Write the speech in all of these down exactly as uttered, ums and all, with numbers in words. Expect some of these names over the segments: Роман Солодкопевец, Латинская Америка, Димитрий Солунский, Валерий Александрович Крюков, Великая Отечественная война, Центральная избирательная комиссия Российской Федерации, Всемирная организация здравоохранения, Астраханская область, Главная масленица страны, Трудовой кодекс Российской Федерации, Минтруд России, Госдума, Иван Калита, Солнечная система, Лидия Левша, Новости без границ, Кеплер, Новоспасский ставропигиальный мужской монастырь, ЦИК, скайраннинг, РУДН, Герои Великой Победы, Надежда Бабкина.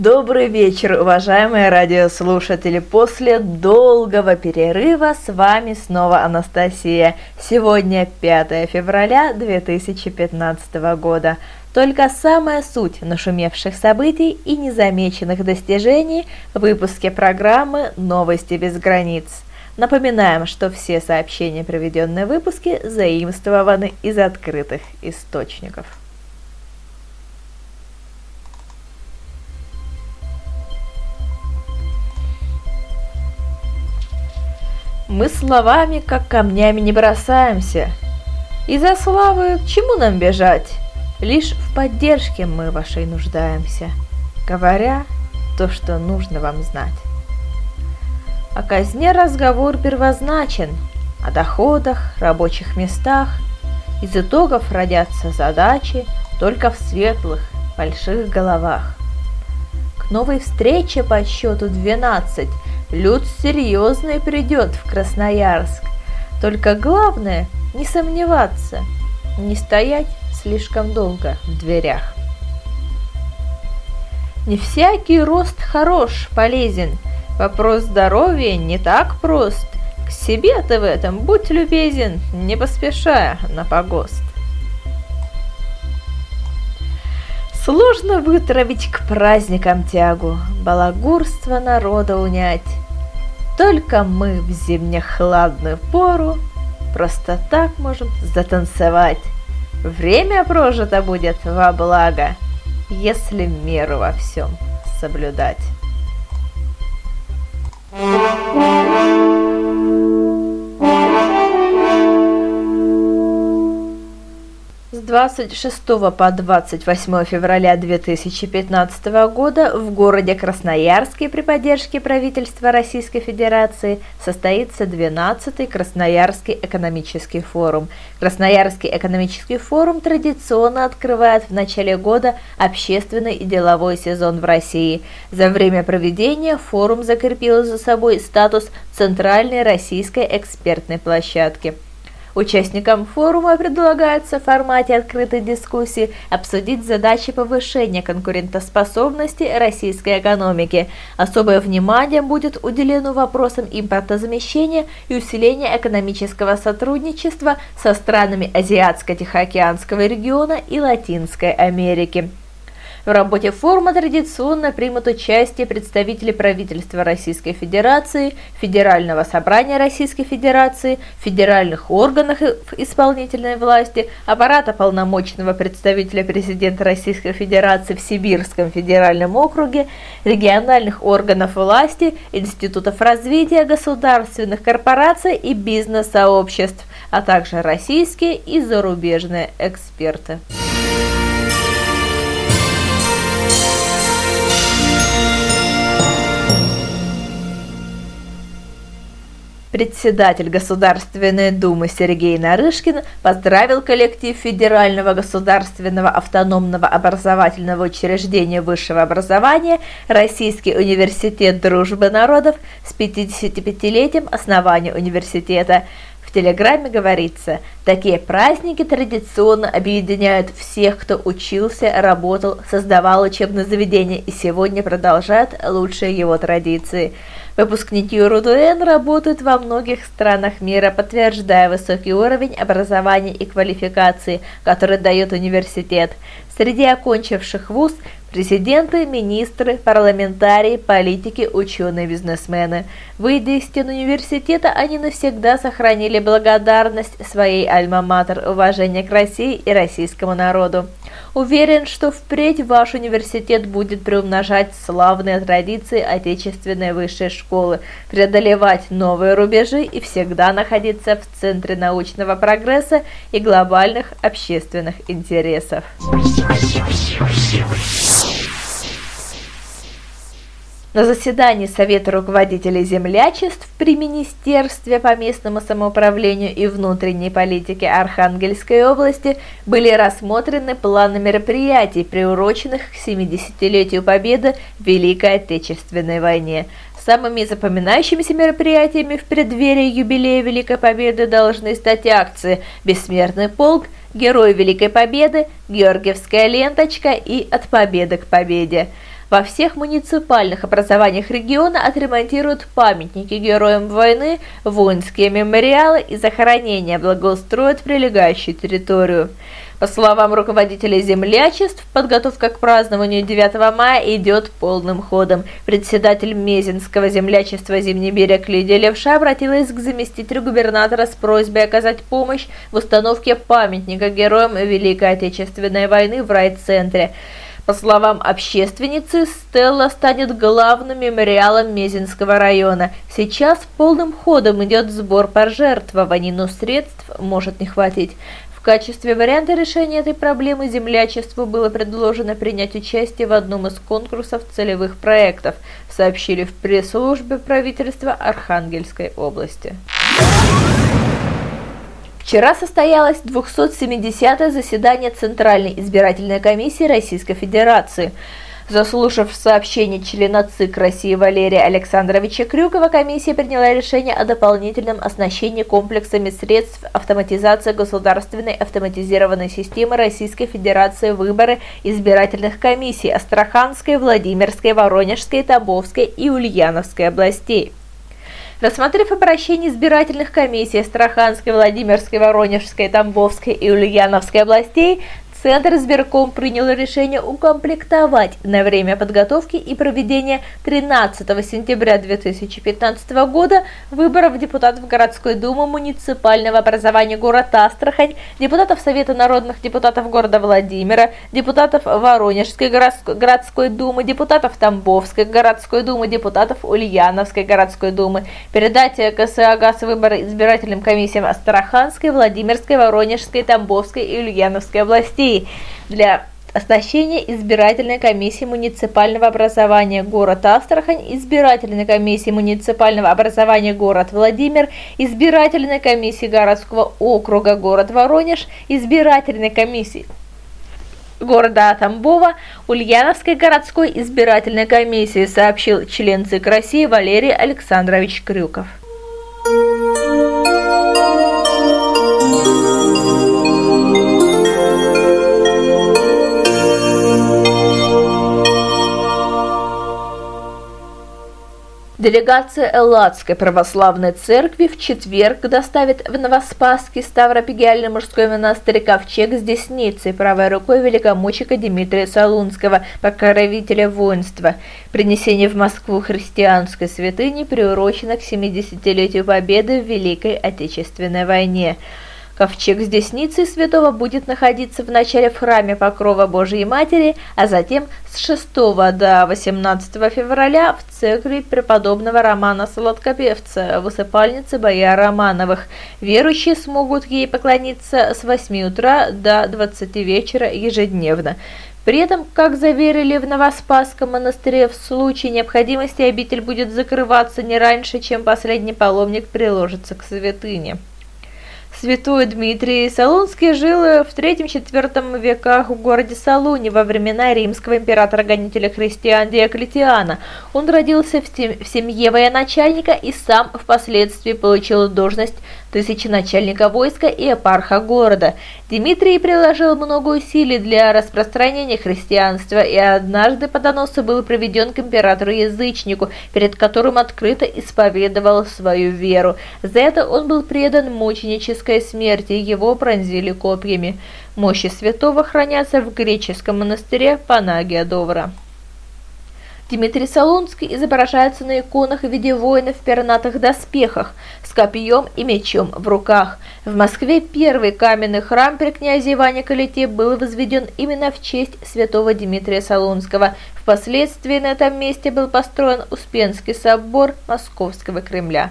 Добрый вечер, уважаемые радиослушатели! После долгого перерыва с вами снова Анастасия. Сегодня пятое февраля две тысячи пятнадцатого года. Только самая суть нашумевших событий и незамеченных достижений в выпуске программы «Новости без границ». Напоминаем, что все сообщения, приведенные в выпуске, заимствованы из открытых источников. Мы словами, как камнями, не бросаемся. И за славы к чему нам бежать? Лишь в поддержке мы вашей нуждаемся, говоря то, что нужно вам знать. О казне разговор первозначен, о доходах, рабочих местах. Из итогов родятся задачи только в светлых, больших головах. К новой встрече по счету двенадцать – люд серьезный придет в Красноярск. Только главное не сомневаться, не стоять слишком долго в дверях. Не всякий рост хорош, полезен. Вопрос здоровья не так прост. К себе ты в этом будь любезен, не поспешая на погост. Сложно вытравить к праздникам тягу, балагурство народа унять. Только мы в зимне-хладную пору просто так можем затанцевать. Время прожито будет во благо, если меру во всем соблюдать. С двадцать шестого по двадцать восьмое февраля две тысячи пятнадцатого года в городе Красноярске при поддержке правительства Российской Федерации состоится двенадцатый Красноярский экономический форум. Красноярский экономический форум традиционно открывает в начале года общественный и деловой сезон в России. За время проведения форум закрепил за собой статус Центральной российской экспертной площадки. Участникам форума предлагается в формате открытой дискуссии обсудить задачи повышения конкурентоспособности российской экономики. Особое внимание будет уделено вопросам импортозамещения и усиления экономического сотрудничества со странами Азиатско-Тихоокеанского региона и Латинской Америки. В работе форума традиционно примут участие представители правительства Российской Федерации, Федерального собрания Российской Федерации, федеральных органов исполнительной власти, аппарата полномочного представителя президента Российской Федерации в Сибирском федеральном округе, региональных органов власти, институтов развития, государственных корпораций и бизнес-сообществ, а также российские и зарубежные эксперты. Председатель Государственной Думы Сергей Нарышкин поздравил коллектив Федерального государственного автономного образовательного учреждения высшего образования Российский университет дружбы народов с пятидесятипятилетием основания университета. В телеграмме говорится: такие праздники традиционно объединяют всех, кто учился, работал, создавал учебное заведение и сегодня продолжает лучшие его традиции. Выпускники РУДН работают во многих странах мира, подтверждая высокий уровень образования и квалификации, который дает университет. Среди окончивших вуз – президенты, министры, парламентарии, политики, ученые, бизнесмены. Выйдя из стен университета, они навсегда сохранили благодарность своей альма-матер, уважение к России и российскому народу. Уверен, что впредь ваш университет будет приумножать славные традиции отечественной высшей школы, преодолевать новые рубежи и всегда находиться в центре научного прогресса и глобальных общественных интересов. На заседании Совета руководителей землячеств при Министерстве по местному самоуправлению и внутренней политике Архангельской области были рассмотрены планы мероприятий, приуроченных к семидесятилетию победы в Великой Отечественной войне. Самыми запоминающимися мероприятиями в преддверии юбилея Великой Победы должны стать акции «Бессмертный полк», «Герои Великой Победы», «Георгиевская ленточка» и «От победы к победе». Во всех муниципальных образованиях региона отремонтируют памятники героям войны, воинские мемориалы и захоронения, благоустроят прилегающую территорию. По словам руководителей землячеств, подготовка к празднованию девятого мая идет полным ходом. Председатель Мезенского землячества «Зимний берег» Лидия Левша обратилась к заместителю губернатора с просьбой оказать помощь в установке памятника героям Великой Отечественной войны в райцентре. По словам общественницы, стелла станет главным мемориалом Мезенского района. Сейчас полным ходом идет сбор пожертвований, но средств может не хватить. В качестве варианта решения этой проблемы землячеству было предложено принять участие в одном из конкурсов целевых проектов, сообщили в пресс-службе правительства Архангельской области. Вчера состоялось двухсот семидесятое заседание Центральной избирательной комиссии Российской Федерации. Заслушав сообщение члена ЦИК России Валерия Александровича Крюкова, комиссия приняла решение о дополнительном оснащении комплексами средств автоматизации государственной автоматизированной системы Российской Федерации выборы избирательных комиссий Астраханской, Владимирской, Воронежской, Тамбовской и Ульяновской областей. Рассмотрев обращение избирательных комиссий Астраханской, Владимирской, Воронежской, Тамбовской и Ульяновской областей, Центр избирком принял решение укомплектовать на время подготовки и проведения тринадцатого сентября две тысячи пятнадцатого года выборов депутатов городской думы муниципального образования города Астрахань, депутатов Совета народных депутатов города Владимира, депутатов Воронежской городской думы, депутатов Тамбовской городской думы, депутатов Ульяновской городской думы, передать КСАГС выборы избирательным комиссиям Астраханской, Владимирской, Воронежской, Тамбовской и Ульяновской областей. Для оснащения избирательной комиссии муниципального образования город Астрахань, избирательной комиссии муниципального образования город Владимир, избирательной комиссии городского округа город Воронеж, избирательной комиссии города Тамбова, Ульяновской городской избирательной комиссии, сообщил член ЦИК России Валерий Александрович Крюков. Делегация Элладской православной церкви в четверг доставит в Новоспасский ставропигиальный мужской монастырь ковчег с десницей правой рукой великомученика Димитрия Солунского, покровителя воинства. Принесение в Москву христианской святыни приурочено к семидесятилетию Победы в Великой Отечественной войне. Ковчег с десницей святого будет находиться вначале в храме Покрова Божией Матери, а затем с шестого до восемнадцатого февраля в церкви преподобного Романа Солодкопевца в усыпальнице бояр Романовых. Верующие смогут ей поклониться с восьми утра до двадцати вечера ежедневно. При этом, как заверили в Новоспасском монастыре, в случае необходимости обитель будет закрываться не раньше, чем последний паломник приложится к святыне. Святой Дмитрий Солунский жил в третьем-четвёртом веках в городе Солуне во времена римского императора-гонителя христиан Диоклетиана. Он родился в семье военачальника и сам впоследствии получил должность тысяченачальника войска и епарха города. Дмитрий приложил много усилий для распространения христианства и однажды по доносу был приведен к императору-язычнику, перед которым открыто исповедовал свою веру. За это он был предан мученической смерти, его пронзили копьями. Мощи святого хранятся в греческом монастыре Панагия Довра. Димитрий Солунский изображается на иконах в виде воина в пернатых доспехах с копьем и мечом в руках. В Москве первый каменный храм при князе Иване Калите был возведен именно в честь святого Димитрия Солунского. Впоследствии на этом месте был построен Успенский собор Московского Кремля.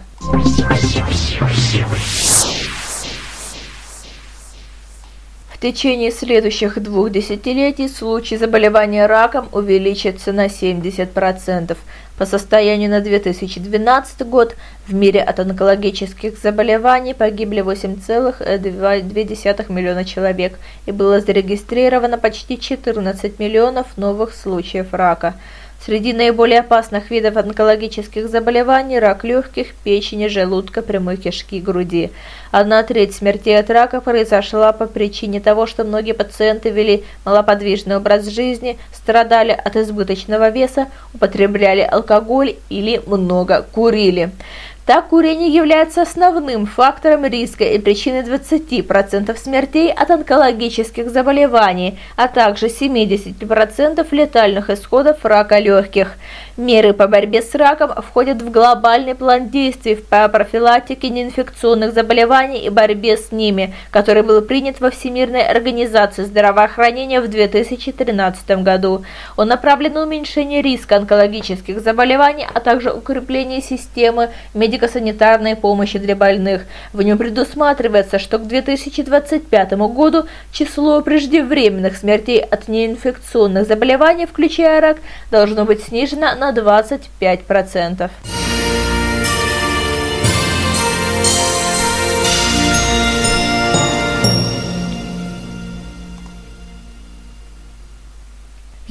В течение следующих двух десятилетий случаи заболевания раком увеличатся на семьдесят процентов. По состоянию на две тысячи двенадцатый год в мире от онкологических заболеваний погибли восемь целых две десятых миллиона человек и было зарегистрировано почти четырнадцать миллионов новых случаев рака. Среди наиболее опасных видов онкологических заболеваний – рак легких, печени, желудка, прямой кишки, груди. Одна треть смертей от рака произошла по причине того, что многие пациенты вели малоподвижный образ жизни, страдали от избыточного веса, употребляли алкоголь или много курили. Так, курение является основным фактором риска и причиной двадцати процентов смертей от онкологических заболеваний, а также семидесяти процентов летальных исходов рака легких. Меры по борьбе с раком входят в глобальный план действий по профилактике неинфекционных заболеваний и борьбе с ними, который был принят во Всемирной организации здравоохранения в две тысячи тринадцатом году. Он направлен на уменьшение риска онкологических заболеваний, а также укрепление системы медицинских медико-санитарной помощи для больных. В нем предусматривается, что к две тысячи двадцать пятому году число преждевременных смертей от неинфекционных заболеваний, включая рак, должно быть снижено на двадцать пять процентов.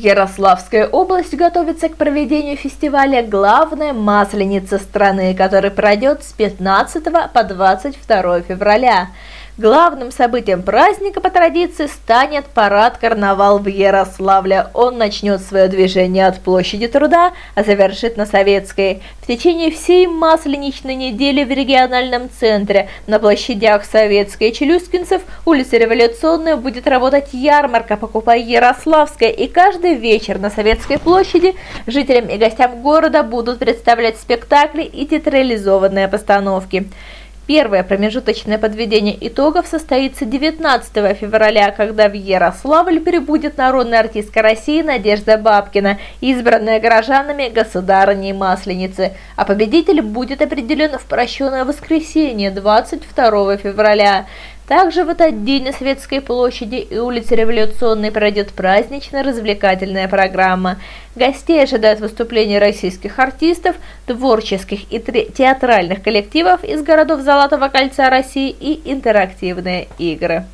Ярославская область готовится к проведению фестиваля «Главная масленица страны», который пройдет с пятнадцатого по двадцать второе февраля. Главным событием праздника по традиции станет парад-карнавал в Ярославле. Он начнет свое движение от площади Труда, а завершит на Советской. В течение всей масленичной недели в региональном центре на площадях Советской и Челюскинцев, улицы Революционная, будет работать ярмарка «Покупай Ярославская», и каждый вечер на Советской площади жителям и гостям города будут представлять спектакли и театрализованные постановки. Первое промежуточное подведение итогов состоится девятнадцатого февраля, когда в Ярославль прибудет народная артистка России Надежда Бабкина, избранная горожанами государыней Масленицы. А победитель будет определен в прощенное воскресенье двадцать второго февраля. Также в этот день на Советской площади и улице Революционной пройдет празднично-развлекательная программа. Гостей ожидают выступления российских артистов, творческих и театральных коллективов из городов Золотого кольца России и интерактивные игры.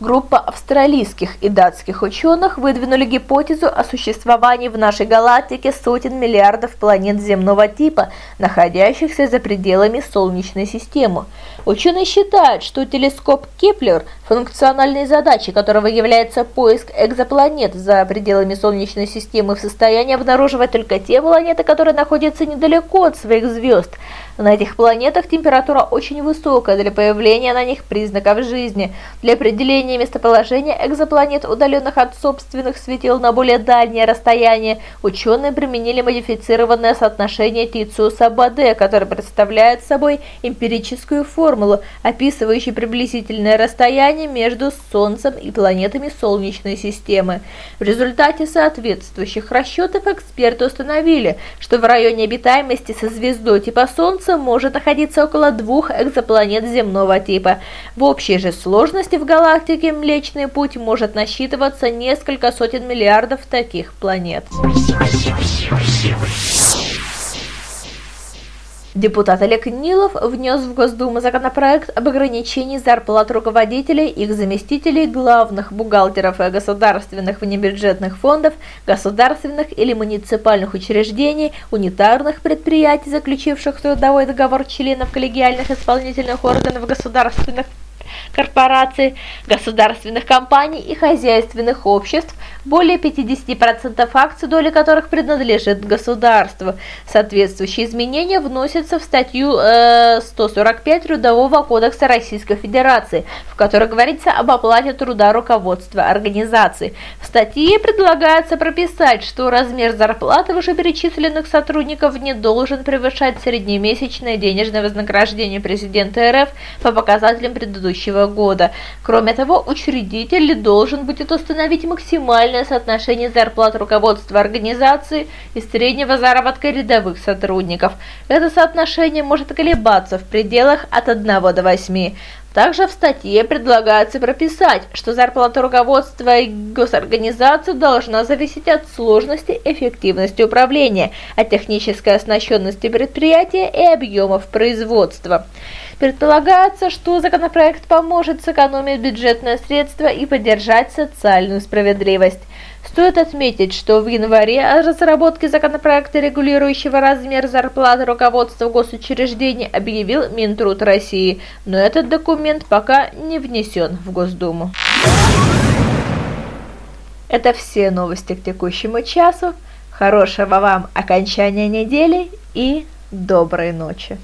Группа австралийских и датских ученых выдвинули гипотезу о существовании в нашей галактике сотен миллиардов планет земного типа, находящихся за пределами Солнечной системы. Ученые считают, что телескоп Кеплер, функциональной задачей которого является поиск экзопланет за пределами Солнечной системы, в состоянии обнаруживать только те планеты, которые находятся недалеко от своих звезд. На этих планетах температура очень высокая для появления на них признаков жизни. Для определения местоположение экзопланет, удаленных от собственных светил на более дальнее расстояние, ученые применили модифицированное соотношение Тициуса-Баде, которое представляет собой эмпирическую формулу, описывающую приблизительное расстояние между Солнцем и планетами Солнечной системы. В результате соответствующих расчетов эксперты установили, что в районе обитаемости со звездой типа Солнца может находиться около двух экзопланет земного типа. В общей же сложности в галактике Млечный путь может насчитываться несколько сотен миллиардов таких планет. Депутат Олег Нилов внес в Госдуму законопроект об ограничении зарплат руководителей, их заместителей, главных бухгалтеров государственных внебюджетных фондов, государственных или муниципальных учреждений, унитарных предприятий, заключивших трудовой договор членов коллегиальных исполнительных органов государственных корпораций, государственных компаний и хозяйственных обществ, более пятидесяти процентов акций, доли которых принадлежит государству. Соответствующие изменения вносятся в статью э, сто сорок пять Трудового кодекса Российской Федерации, в которой говорится об оплате труда руководства организации. В статье предлагается прописать, что размер зарплаты вышеперечисленных сотрудников не должен превышать среднемесячное денежное вознаграждение президента РФ по показателям предыдущих года. Кроме того, учредитель должен будет установить максимальное соотношение зарплат руководства организации и среднего заработка рядовых сотрудников. Это соотношение может колебаться в пределах от одного до восьми. Также в статье предлагается прописать, что зарплата руководства и госорганизации должна зависеть от сложности и эффективности управления, от технической оснащенности предприятия и объемов производства. Предполагается, что законопроект поможет сэкономить бюджетные средства и поддержать социальную справедливость. Стоит отметить, что в январе о разработке законопроекта, регулирующего размер зарплаты руководства госучреждений, объявил Минтруд России, но этот документ пока не внесен в Госдуму. Это все новости к текущему часу. Хорошего вам окончания недели и доброй ночи.